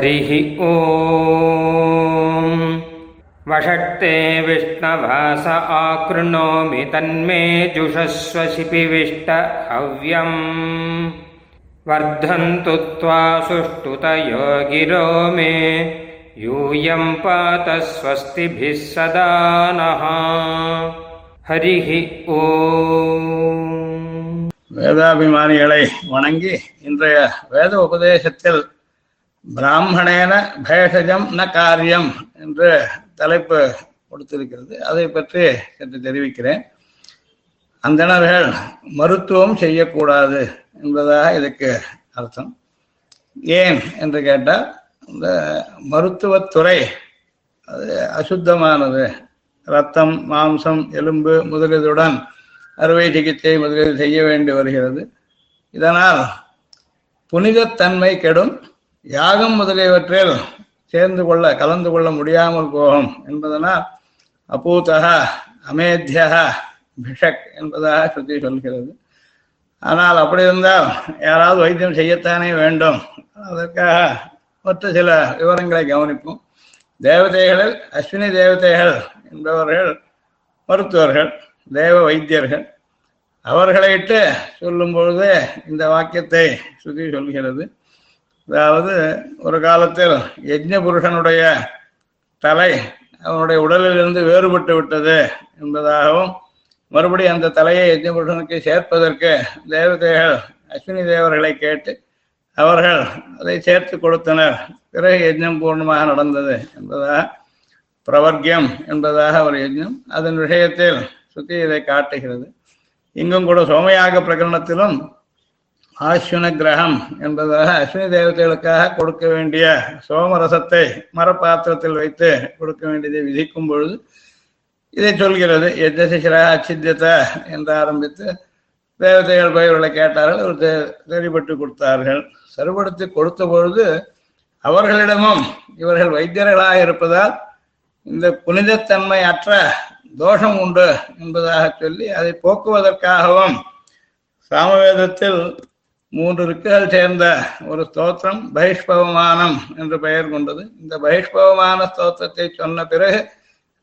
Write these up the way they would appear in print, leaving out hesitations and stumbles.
ஹரிஹி ஓம். வஷட்டே விஷ்ணவாஸ ஆக்ருணோமி தன்மே ஜுஷஸ்வ சிபிவிஷ்ட ஹவ்யம். வர்தந்து த்வா சுஷ்டுதயோ கிரோ மே யூயம் பாத ஸ்வஸ்திபிஸ் சதா நஹ. ஹரிஹி ஓம். வேதாபிமானிகளை வணங்கி இன்றைய வேத உபதேசத்தில் பிராமணேன பேஷஜம் ந காரியம் என்று தலைப்பு கொடுத்திருக்கிறது. அதை பற்றி சற்று தெரிவிக்கிறேன். அந்தணர்கள் மருத்துவம் செய்யக்கூடாது என்பதாக இதுக்கு அர்த்தம். ஏன் என்று கேட்டால், இந்த மருத்துவத்துறை அது அசுத்தமானது. இரத்தம், மாம்சம், எலும்பு முதலியதுடன் அறுவை சிகிச்சை முதலில் செய்ய வேண்டி வருகிறது. இதனால் புனிதத்தன்மை கெடும், யாகம் முதலியவற்றில் கலந்து கொள்ள முடியாமல் போகும் என்பதனால் அபூதக அமேத்யக பிஷக் என்பதாக சுத்தி சொல்கிறது. ஆனால் அப்படி இருந்தால் யாராவது வைத்தியம் செய்யத்தானே வேண்டும். அதற்காக மற்ற சில விவரங்களை கவனிப்போம். தேவதைகளில் அஸ்வினி தேவதைகள் என்பவர்கள் மருத்துவர்கள், தேவ வைத்தியர்கள். அவர்களையிட்டு சொல்லும் பொழுது இந்த வாக்கியத்தை சுத்தி சொல்கிறது. அதாவது, ஒரு காலத்தில் யஜ்ஞ புருஷனுடைய தலை அவனுடைய உடலிலிருந்து வேறுபட்டு விட்டது என்பதாகவும், மறுபடி அந்த தலையை யஜ்ஞ புருஷனுக்கு சேர்ப்பதற்கு தேவதைகள் அஸ்வினி தேவர்களை கேட்டு அவர்கள் அதை சேர்த்து கொடுத்தனர். பிறகு யஜ்ஞம் பூர்ணமாக நடந்தது என்பதாக பிரவர்க்கியம் என்பதாக ஒரு யஜ்ஞம் அதன் விஷயத்தில் சுற்றி இதை காட்டுகிறது. இங்கும் கூட சோமயாக பிரகரணத்திலும் ஆஸ்வின கிரகம் என்பதாக அஸ்வினி தேவதைகளுக்காக கொடுக்க வேண்டிய சோமரசத்தை மரப்பாத்திரத்தில் வைத்து கொடுக்க வேண்டியதை விதிக்கும் பொழுது இதை சொல்கிறது. யஜ்ஞசிசிரா அச்சித்யத்தை என்று ஆரம்பித்து தேவதைகள் பயிர்களை கேட்டார்கள், ஒரு தெரிவித்து கொடுத்தார்கள். சருபடுத்தி கொடுத்த பொழுது அவர்களிடமும் இவர்கள் வைத்தியர்களாக இருப்பதால் இந்த புனிதத்தன்மை அற்ற தோஷம் உண்டு என்பதாக சொல்லி அதை போக்குவதற்காகவும் சாமவேதத்தில் 3 ருக்குகள் சேர்ந்த ஒரு ஸ்தோத்திரம் பகிஷ்பவமானம் என்று பெயர் கொண்டது. இந்த பகிஷ்பவமான ஸ்தோத்திரத்தை சொன்ன பிறகு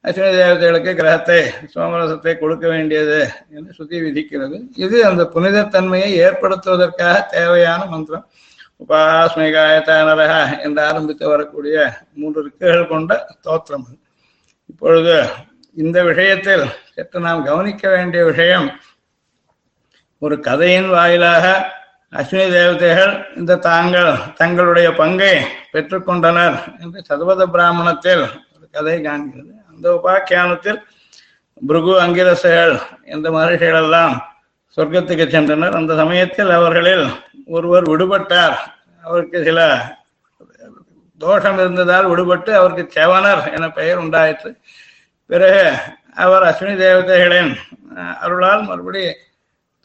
அஸ்வினி தேவதைகளுக்கு கிரகத்தை சோமரசத்தை கொடுக்க வேண்டியது என்று சுத்தி விதிக்கிறது. இது அந்த புனிதத்தன்மையை ஏற்படுத்துவதற்காக தேவையான மந்திரம். உபாஸ்மை காயத்தானரக என்று ஆரம்பித்து வரக்கூடிய 3 ருக்குகள் கொண்ட ஸ்தோத்திரம். இப்பொழுது இந்த விஷயத்தில் சற்று நாம் கவனிக்க வேண்டிய விஷயம், ஒரு கதையின் வாயிலாக அஸ்வினி தேவதைகள் இந்த தங்களுடைய பங்கை பெற்றுக்கொண்டனர் என்று சதுவத பிராமணத்தில் ஒரு கதை காண்கிறது. அந்த உபாக்கியானத்தில் பிருகு, அங்கிரசர்கள் என்ற மகர்ஷிகள் எல்லாம் சொர்க்கத்துக்கு சென்றனர். அந்த சமயத்தில் அவர்களில் ஒருவர் விடுபட்டார். அவருக்கு சில தோஷம் இருந்ததால் விடுபட்டு அவருக்கு செவனர் என பெயர் உண்டாயிற்று. பிறகு அவர் அஸ்வினி தேவதைகளின் அருளால் மறுபடி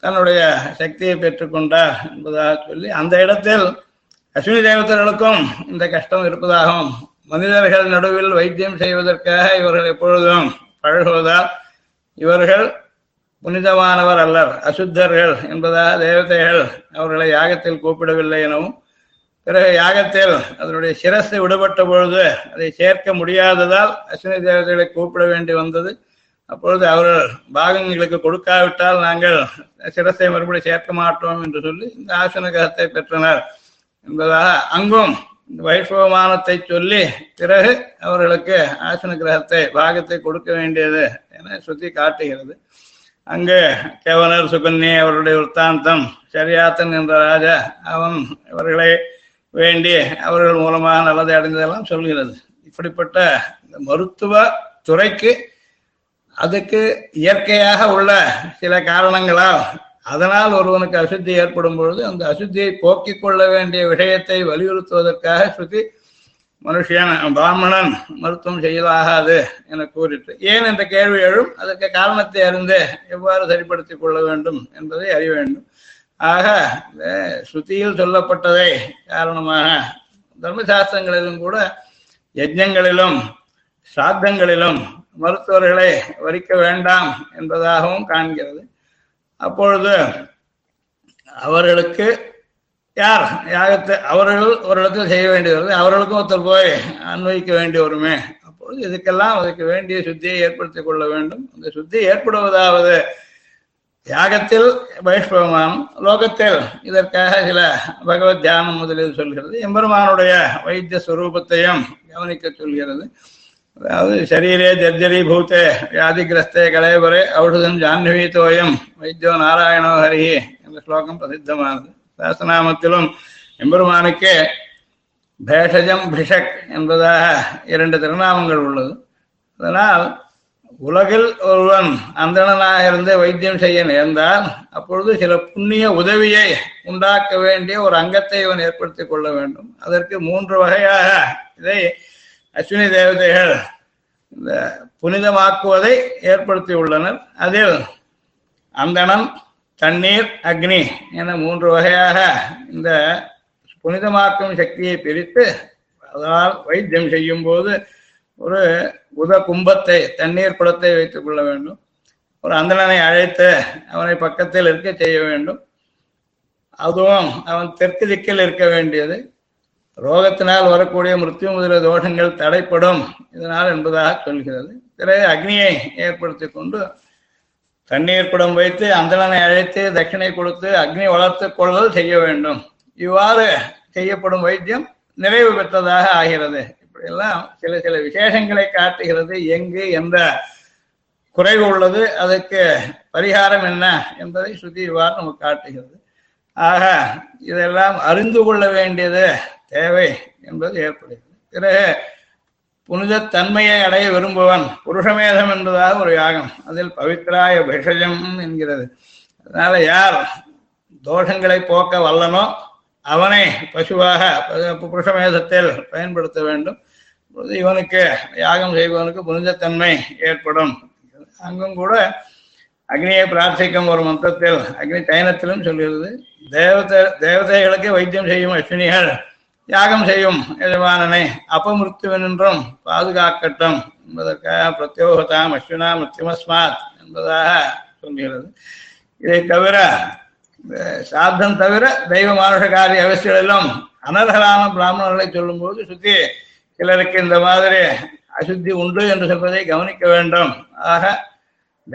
தன்னுடைய சக்தியை பெற்றுக்கொண்டார் என்பதாக சொல்லி, அந்த இடத்தில் அஸ்வினி தேவதைகளுக்கும் இந்த கஷ்டம் இருப்பதாகவும், மனிதர்கள் நடுவில் வைத்தியம் செய்வதற்காக இவர்கள் எப்பொழுதும் பழகுவதால் இவர்கள் புனிதமானவர் அல்லர், அசுத்தர்கள் என்பதாக தேவதைகள் அவர்களை யாகத்தில் கூப்பிடவில்லை எனவும், பிறகு யாகத்தில் அதனுடைய சிரசு விடுபட்ட பொழுது அதை சேர்க்க முடியாததால் அஸ்வினி தேவதைகளை கூப்பிட வேண்டி வந்தது. அப்பொழுது அவர்கள் பாகங்களுக்கு கொடுக்காவிட்டால் நாங்கள் சிரசை மறுபடியும் சேர்க்க மாட்டோம் என்று சொல்லி இந்த ஆசன கரத்தை பெற்றனர் என்பதாக அங்கும் வைஷ்பவமானத்தை சொல்லி பிறகு அவர்களுக்கு ஆசன கிரகத்தை பாகத்தை கொடுக்க வேண்டியது என சுத்தி காட்டுகிறது. அங்கு கேவனர் சுகன்யை அவருடைய விற்த்தாந்தம். சரியாத்தன் என்ற ராஜா அவன் இவர்களை வேண்டி அவர்கள் மூலமாக நல்லதை அடைந்ததெல்லாம் சொல்கிறது. இப்படிப்பட்ட இந்த மருத்துவ துறைக்கு அதுக்கு இயற்கையாக உள்ள சில காரணங்களால் அதனால் ஒருவனுக்கு அசுத்தி ஏற்படும் பொழுது அந்த அசுத்தியை போக்கிக் கொள்ள வேண்டிய விஷயத்தை வலியுறுத்துவதற்காக ஸ்ருதி மனுஷன் பிராமணன் மருத்துவம் செய்யலாகாது என கூறிட்டு, ஏன் என்ற கேள்வி எழும். அதற்கு காரணத்தை அறிந்து எவ்வாறு சரிப்படுத்திக் கொள்ள வேண்டும் என்பதை அறிய வேண்டும். ஆக ஸ்ருதியில் சொல்லப்பட்டதை காரணமாக தர்மசாஸ்திரங்களிலும் கூட யஜ்ஞங்களிலும் சாத்தங்களிலும் மருத்துவர்களை வரிக்க வேண்டாம் என்பதாகவும் காண்கிறது. அப்பொழுது அவர்களுக்கு யார் யாகத்தை அவர்கள் ஒரு இடத்துல செய்ய வேண்டியது அவர்களுக்கும் ஒருத்தர் போய் அன்வைக்க வேண்டி வருமே. அப்பொழுது இதுக்கெல்லாம் அதுக்கு வேண்டிய சுத்தியை ஏற்படுத்திக் கொள்ள வேண்டும். அந்த சுத்தி ஏற்படுவதாவது யாகத்தில் வைஷ்ணவம், லோகத்தில் இதற்காக சில பகவத் தியானம் முதலில் சொல்கிறது, எம்பெருமானுடைய வைத்திய சுரூபத்தையும் கவனிக்க சொல்கிறது. அதாவது சரீரே ஜர்ஜரி பூத்தே வியாதிகிரஸ்தே கலைவரே ஔஷதம் ஜான்வி தோயம் வைத்தியோ நாராயணோ ஹரிஹி என்ற ஸ்லோகம் பிரசித்தமானது. சாசநாமத்திலும் எம்பெருமானுக்கே பேஷஜம் பிஷக் என்பதாக 2 திருநாமங்கள் உள்ளது. அதனால் உலகில் ஒருவன் அந்தணனாக இருந்து வைத்தியம் செய்ய நேர்ந்தால் அப்பொழுது சில புண்ணிய உதவியை உண்டாக்க வேண்டிய ஒரு அங்கத்தை இவன் ஏற்படுத்தி கொள்ள வேண்டும். அதற்கு 3 வகையாக இதை அஸ்வினி தேவதைகள் இந்த புனிதமாக்குவதை ஏற்படுத்தி உள்ளனர். அதில் அந்தணன், தண்ணீர், அக்னி என 3 வகையாக இந்த புனிதமாக்கும் சக்தியை பிரித்து அதனால் வைத்தியம் செய்யும் போது ஒரு உத கும்பத்தை, தண்ணீர் குளத்தை வைத்துக் கொள்ள வேண்டும். ஒரு அந்தணனை அழைத்து அவனை பக்கத்தில் இருக்க செய்ய வேண்டும். அதுவும் அவன் தெற்கு திக்கில் இருக்க வேண்டியது. ரோகத்தினால் வரக்கூடிய மிருத்யு முதலிய தோஷங்கள் தடைப்படும் இதனால் என்பதாக சொல்கிறது. பிறகு அக்னியை ஏற்படுத்தி கொண்டு தண்ணீர் குடம் வைத்து அந்தணனை அழைத்து தட்சிணை கொடுத்து அக்னி வளர்த்து கொள்வதில் செய்ய வேண்டும். இவ்வாறு செய்யப்படும் வைத்தியம் நிறைவு பெற்றதாக ஆகிறது. இப்படியெல்லாம் சில சில விசேஷங்களை காட்டுகிறது. எங்கு எந்த குறைவு உள்ளது, அதுக்கு பரிகாரம் என்ன என்பதை சுத்தி இவ்வாறு நமக்கு காட்டுகிறது. ஆக இதெல்லாம் அறிந்து கொள்ள வேண்டியது தேவை என்பது ஏற்படுகிறது. பிறகு புனிதத்தன்மையை அடைய விரும்புவன் புருஷமேதம் என்பதாக ஒரு யாகம், அதில் பவித்ராய பிஷஜம் என்கிறது. அதனால யார் தோஷங்களை போக்க வல்லனோ அவனை பசுவாக புருஷமேதத்தில் பயன்படுத்த வேண்டும். இவனுக்கு யாகம் செய்பவனுக்கு புனிதத்தன்மை ஏற்படும். அங்கும் கூட அக்னியை பிரார்த்திக்கும் ஒரு மந்திரத்தில் அக்னி தைனத்திலும் சொல்கிறது, தேவதைகளுக்கு வைத்தியம் செய்யும் அஸ்வினிகள் யாகம் செய்யும் எஜமானனை அபமிருத்துவன் என்றும் பாதுகாக்கட்டும் என்பதற்காக பிரத்யோகதாம் அஸ்வினா மிருத்யுமஸ்மாத் என்பதாக சொல்கிறது. இதை தவிர சாத்தம் தவிர தெய்வ மானுஷ காரிய அவசியங்களிலும் அனர்ஹரான பிராமணர்களை சொல்லும்போது சுத்தி சிலருக்கு இந்த மாதிரி அசுத்தி உண்டு என்று சொல்வதை கவனிக்க வேண்டும். ஆக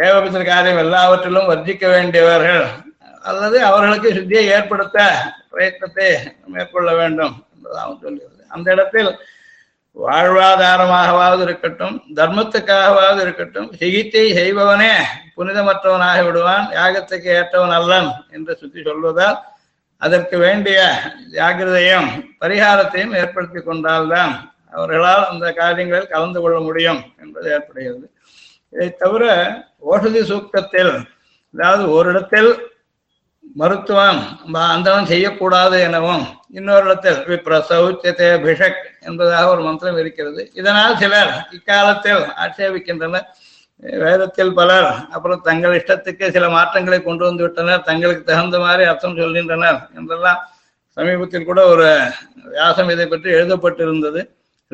தேவபித்திர காரியம் எல்லாவற்றிலும் வர்ஜிக்க வேண்டியவர்கள் அல்லது அவர்களுக்கு சுத்தியை ஏற்படுத்த பிரயத்தனத்தை மேற்கொள்ள வேண்டும் என்பதாகவும் சொல்கிறது. அந்த இடத்தில் வாழ்வாதாரமாகவாவது இருக்கட்டும், தர்மத்துக்காகவாவது இருக்கட்டும், சிகிச்சை செய்பவனே புனிதமற்றவனாக விடுவான், யாகத்துக்கு ஏற்றவன் அல்லன் என்று சுற்றி சொல்வதால் அதற்கு வேண்டிய ஜாகிரதையும் பரிகாரத்தையும் ஏற்படுத்தி கொண்டால்தான் அவர்களால் அந்த காரியங்களில் கலந்து கொள்ள முடியும் என்பது ஏற்படுகிறது. இதை தவிர ஓஷதி சூக்தத்தில், அதாவது ஒரு இடத்தில் மருத்துவம் அந்தவன் செய்யக்கூடாது எனவும் இன்னொரு இடத்தில் விப்ரசௌச்சதே பிஷக் என்பதாக ஒரு மந்திரம் இருக்கிறது. இதனால் சிலர் இக்காலத்தில் ஆட்சேபிக்கின்றனர். வேதத்தில் பலர் அப்புறம் தங்கள் இஷ்டத்துக்கு சில மாற்றங்களை கொண்டு வந்து விட்டனர், தங்களுக்கு தகுந்த மாதிரி அர்த்தம் சொல்கின்றனர் என்றெல்லாம் சமீபத்தில் கூட ஒரு வியாசம் இதை பற்றி எழுதப்பட்டிருந்தது.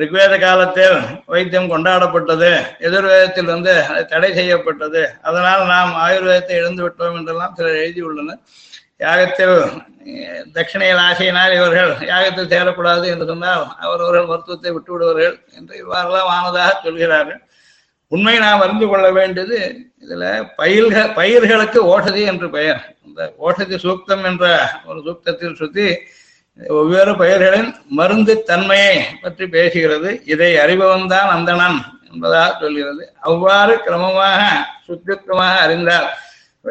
ரிக்வேத காலத்தில் வைத்தியம் கொண்டாடப்பட்டது, எதிர்வேதத்தில் வந்து தடை செய்யப்பட்டது, அதனால் நாம் ஆயுர்வேதத்தை இழந்து விட்டோம் என்றெல்லாம் சிலர் எழுதியுள்ளனர். யாகத்தில் தட்சிணையில் ஆசையினால் இவர்கள் யாகத்தில் சேரக்கூடாது என்று சொன்னால் அவரவர்கள் மருத்துவத்தை விட்டுவிடுவார்கள் என்று இவ்வாறெல்லாம் ஆனதாக சொல்கிறார்கள். உண்மை நாம் அறிந்து கொள்ள வேண்டியது, இதில் பயிர்களுக்கு ஓஷதி என்று பெயர். இந்த ஓஷதி சூக்தம் என்ற ஒரு சூக்தத்தில் சுற்றி ஒவ்வொரு பயிர்களின் மருந்து தன்மையை பற்றி பேசுகிறது. இதை அறிபவன் தான் அந்தணன் என்பதாக சொல்கிறது. அவ்வாறு கிரமமாக சுத்தியுக்தமாக அறிந்தால்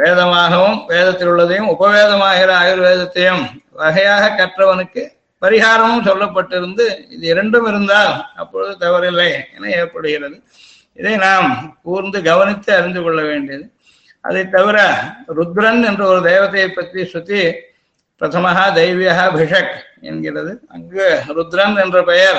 வேதமாகவும் வேதத்தில் உள்ளதையும் உபவேதமாகிற ஆயுர்வேதத்தையும் வகையாக கற்றவனுக்கு பரிகாரமும் சொல்லப்பட்டிருந்து இது 2ம் இருந்தால் அப்பொழுது தவறில்லை என ஏற்படுகிறது. இதை நாம் கூர்ந்து கவனித்து அறிந்து கொள்ள வேண்டியது. அதை தவிர ருத்ரன் என்ற ஒரு தெய்வத்தை பற்றி சுத்தி பிரதமஹா தெய்வியா பிஷக் என்கிறது. அங்கு ருத்ரன் என்ற பெயர்,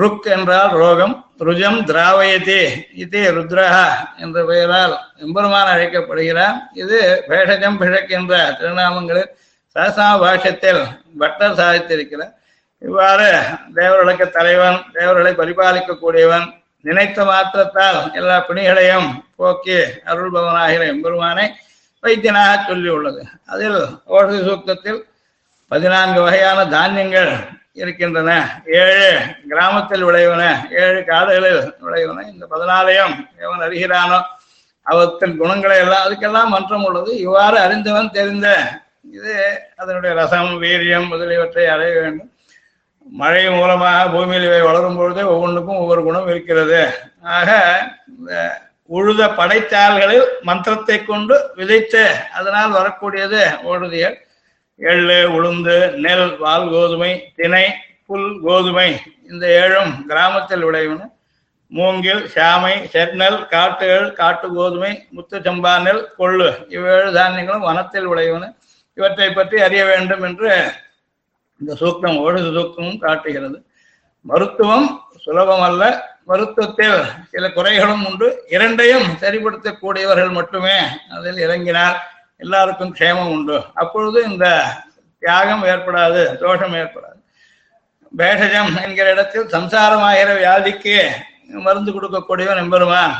ருக் என்றால் ரோகம், ருஜம் திராவயதி இது ருத்ரஹா என்ற பெயரால் எம்பெருமான் அழைக்கப்படுகிறார். இது பேஷஜம் பிஷக் என்ற திருநாமங்களில் சாசன பாஷ்யத்தில் பட்டர் சாதித்திருக்கிறார். இவ்வாறு தேவர்களுக்கு தலைவன், தேவர்களை பரிபாலிக்கக்கூடியவன், நினைத்த மாத்திரத்தால் எல்லா பிணிகளையும் போக்கி அருள்பவனாகிற எம்பெருமானை வைத்தியனாக சொல்லி உள்ளது. அதில் ஓஷதி சூக்தத்தில் 14 வகையான தானியங்கள் இருக்கின்றன. 7 கிராமத்தில் விளைவன, 7 காடுகளில் விளைவன. இந்த 14ஐயும் எவன் அறிகிறானோ அவற்றின் குணங்களை எல்லாம், அதுக்கெல்லாம் மன்றம் உள்ளது. இவ்வாறு அறிந்தவன் தெரிந்த இது அதனுடைய ரசம், வீரியம் முதலியவற்றை அடைய வேண்டும். மழை மூலமாக பூமியில் இவை வளரும் பொழுது ஒவ்வொன்றுக்கும் ஒவ்வொரு குணம் இருக்கிறது. ஆக உழுத படைத்தாள்களில் மந்திரத்தை கொண்டு விதைத்து அதனால் வரக்கூடியது ஓடுதியல். எள்ளு, உளுந்து, நெல், வால் கோதுமை, திணை, புல் கோதுமை இந்த 7 கிராமத்தில் விளைவன. மூங்கில், சாமை, செந்நெல், காட்டுகள், காட்டு கோதுமை, முத்து சம்பா நெல், கொள்ளு இவ்வேழு தானியங்களும் வனத்தில் விளைவன. இவற்றை பற்றி அறிய வேண்டும் என்று இந்த சூக்தம் ஓடுது சூக்தமும் காட்டுகிறது. மருத்துவம் சுலபமல்ல, மருத்துவத்தில் சில குறைகளும் உண்டு. இரண்டையும் சரிபடுத்தக்கூடியவர்கள் மட்டுமே அதில் இறங்கினால் எல்லாருக்கும் க்ஷேமம் உண்டு. அப்பொழுது இந்த தியாகம் ஏற்படாது, தோஷம் ஏற்படாது. பேஷஜம் என்கிற இடத்தில் சம்சாரமாகிற வியாதிக்கு மருந்து கொடுக்கக்கூடியவன் எம்பெருமான்.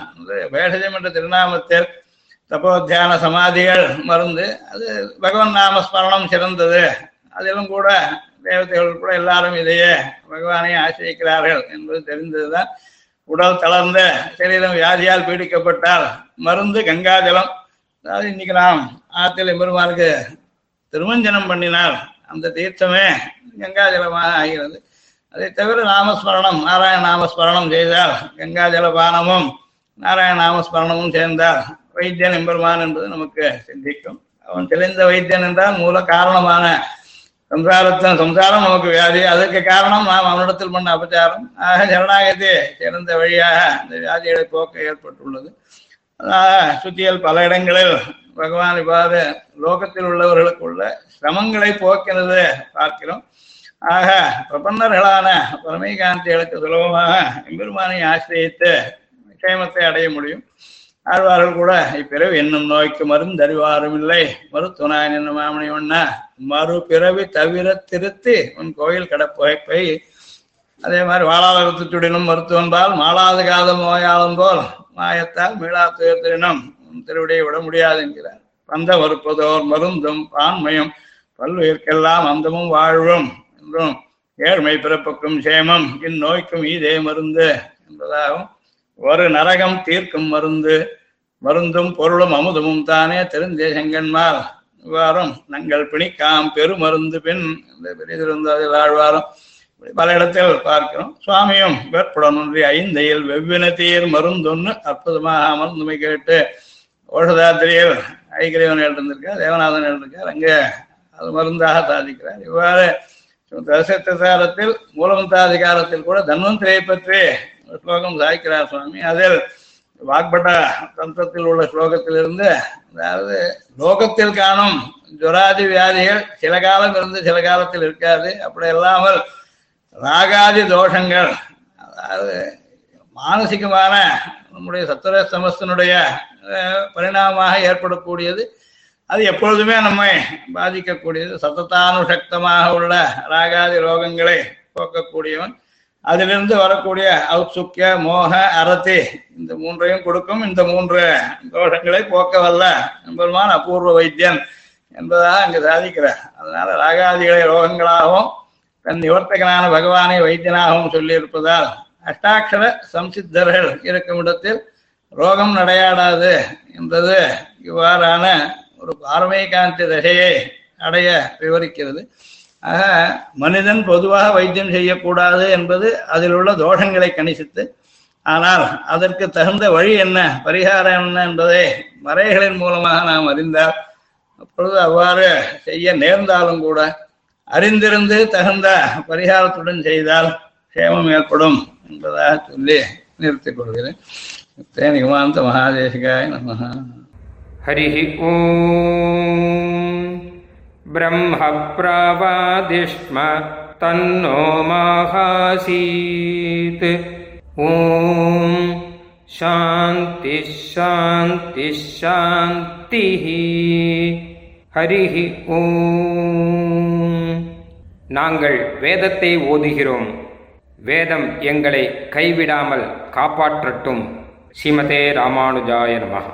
பேஷஜம் என்ற திருநாமத்தில் தபோ தியான சமாதிகள் மருந்து. அது பகவன் நாம ஸ்மரணம் சிறந்தது. அதிலும் கூட தேவதைகள் கூட எல்லாரும் இதையே பகவானை ஆசிரிக்கிறார்கள் என்பது தெரிந்ததுதான். உடல் தளர்ந்த சரீரம் வியாதியால் பீடிக்கப்பட்டால் மருந்து கங்காஜலம். அதாவது இன்னைக்கு நாம் ஆற்றில் எம்பெருமானுக்கு திருமஞ்சனம் பண்ணினால் அந்த தீர்த்தமே கங்காஜலமாக ஆகிறது. அதை தவிர நாமஸ்மரணம், நாராயண நாமஸ்மரணம் செய்தால் கங்காஜல பானமும் நாராயண நாமஸ்மரணமும் சேர்ந்தால் வைத்தியன் எம்பெருமான் என்பது நமக்கு சிந்திக்கும். அவன் தெளிந்த வைத்தியன் என்றால் மூல காரணமான சம்சாரத்தின் சம்சாரம் நமக்கு வியாதி, அதற்கு காரணம் நாம் அவனிடத்தில் பண்ண அபச்சாரம். ஆக ஜனநாயகத்தை சிறந்த வழியாக இந்த வியாதிகளை போக்க ஏற்பட்டுள்ளது. சுத்தியல் பல இடங்களில் பகவான் இவ்வாறு லோகத்தில் உள்ளவர்களுக்குள்ள சிரமங்களை போக்கினது பார்க்கிறோம். ஆக பிரபன்னர்களான பரமைகாந்திகளுக்கு சுலபமாக எம்பெருமானை ஆசிரியத்து க்ஷேமத்தை அடைய முடியும். ஆழ்வார்கள் கூட இப்பிறவி என்னும் நோய்க்கு மருந்தறிவாரும் இல்லை, மருத்துவனாய் என்னும் மாமணி ஒன்னா மறு பிறவி தவிர திருத்தி உன் கோயில் கடப்புகைப்பை. அதே மாதிரி வாழாளத்துடன் மருத்துவன்பால் மாளாது காத நோயாளன் போல் மாயத்தால் மீளா துயர்த்தினம் உன் திருவிடையை விட முடியாது என்கிறார். பந்த மறுப்பதோர் மருந்தும் பான்மையும் பல்லுயிர்க்கெல்லாம் அந்தமும் வாழ்வும் என்றும் ஏழ்மை பிறப்புக்கும் சேமம் இந்நோய்க்கும் இதே மருந்து என்பதாகவும் ஒரு நரகம் தீர்க்கும் மருந்து மருந்தும் பொருளும் அமுதமும் தானே தெரிந்தே செங்கன்மார். இவ்வாறும் நங்கள் பிணிக்காம் பெரு மருந்து பின் இந்த பெரிதிருந்தாதில் ஆழ்வாரும் பல இடத்தில் பார்க்கிறோம். சுவாமியும் வேற்புடன் ஒன்றி ஐந்தையில் வெவ்வின தீர் மருந்தொன்னு அற்புதமாக அமர்ந்துமை கேட்டு ஓஷதாத்திரியில் ஐக்கிரியவன் எழுந்திருக்கார், தேவநாதன் எழுந்திருக்கார். அங்கே அது மருந்தாக சாதிக்கிறார். இவ்வாறு தசத்திரசாரத்தில் மூலமந்தாதிகாரத்தில் கூட தன்வந்திரியை பற்றி ஸ்லோகம் சாய்க்கிறார் சுவாமி. அதில் வாக்பட்டா தந்திரத்தில் உள்ள ஸ்லோகத்திலிருந்து, அதாவது லோகத்தில் காணும் ஜுராதி வியாதிகள் சில காலம் இருந்து சில காலத்தில் இருக்காது. அப்படி இல்லாமல் ராகாதி தோஷங்கள், அதாவது மானசிகமான நம்முடைய சத்துர சமஸ்தனுடைய பரிணாமமாக ஏற்படக்கூடியது, அது எப்பொழுதுமே நம்மை பாதிக்கக்கூடியது. சத்தத்தானுசக்தமாக உள்ள ராகாதி ரோகங்களை போக்கக்கூடியவன். அதிலிருந்து வரக்கூடிய ஔத்சுக்கிய, மோக, அரத்தி இந்த 3ஐயும் கொடுக்கும். இந்த 3 தோஷங்களை போக்க வல்ல எம்பெருமான் அபூர்வ வைத்தியன் என்பதாக அங்கு சாதிக்கிறார். அதனால ராகாதிகளை ரோகங்களாகவும் தன் நிவர்த்தகனான பகவானை வைத்தியனாகவும் சொல்லியிருப்பதால் அஷ்டாட்சர சம்சித்தர்கள் இருக்கும் இடத்தில் ரோகம் நடையாடாது என்பது இவ்வாறான ஒரு பாரமீகாந்த தசையை அடைய விவரிக்கிறது. ஆக மனிதன் பொதுவாக வைத்தியம் செய்யக்கூடாது என்பது அதில் உள்ள தோஷங்களை கணிசித்து, ஆனால் அதற்கு தகுந்த வழி என்ன, பரிகாரம் என்ன என்பதை மறைகளின் மூலமாக நாம் அறிந்தால் அப்பொழுது அவ்வாறு செய்ய நேர்ந்தாலும் கூட அறிந்திருந்து தகுந்த பரிகாரத்துடன் செய்தால் சேமம் ஏற்படும் என்பதாக சொல்லி நிறுத்திக் கொள்கிறேன். தேனிகுமாந்த மகாதேசிகாய நம. ஹரிஹி ஓம். பிரம்ம ப்ரவாதிஷ்ம தன்னோ மகாசீத். ஓம் சாந்தி சாந்தி சாந்தி. ஹரிஹி ஓம். நாங்கள் வேதத்தை ஓதுகிறோம், வேதம் எங்களை கைவிடாமல் காப்பாற்றட்டும். ஸ்ரீமதே ராமானுஜாய நமஹ.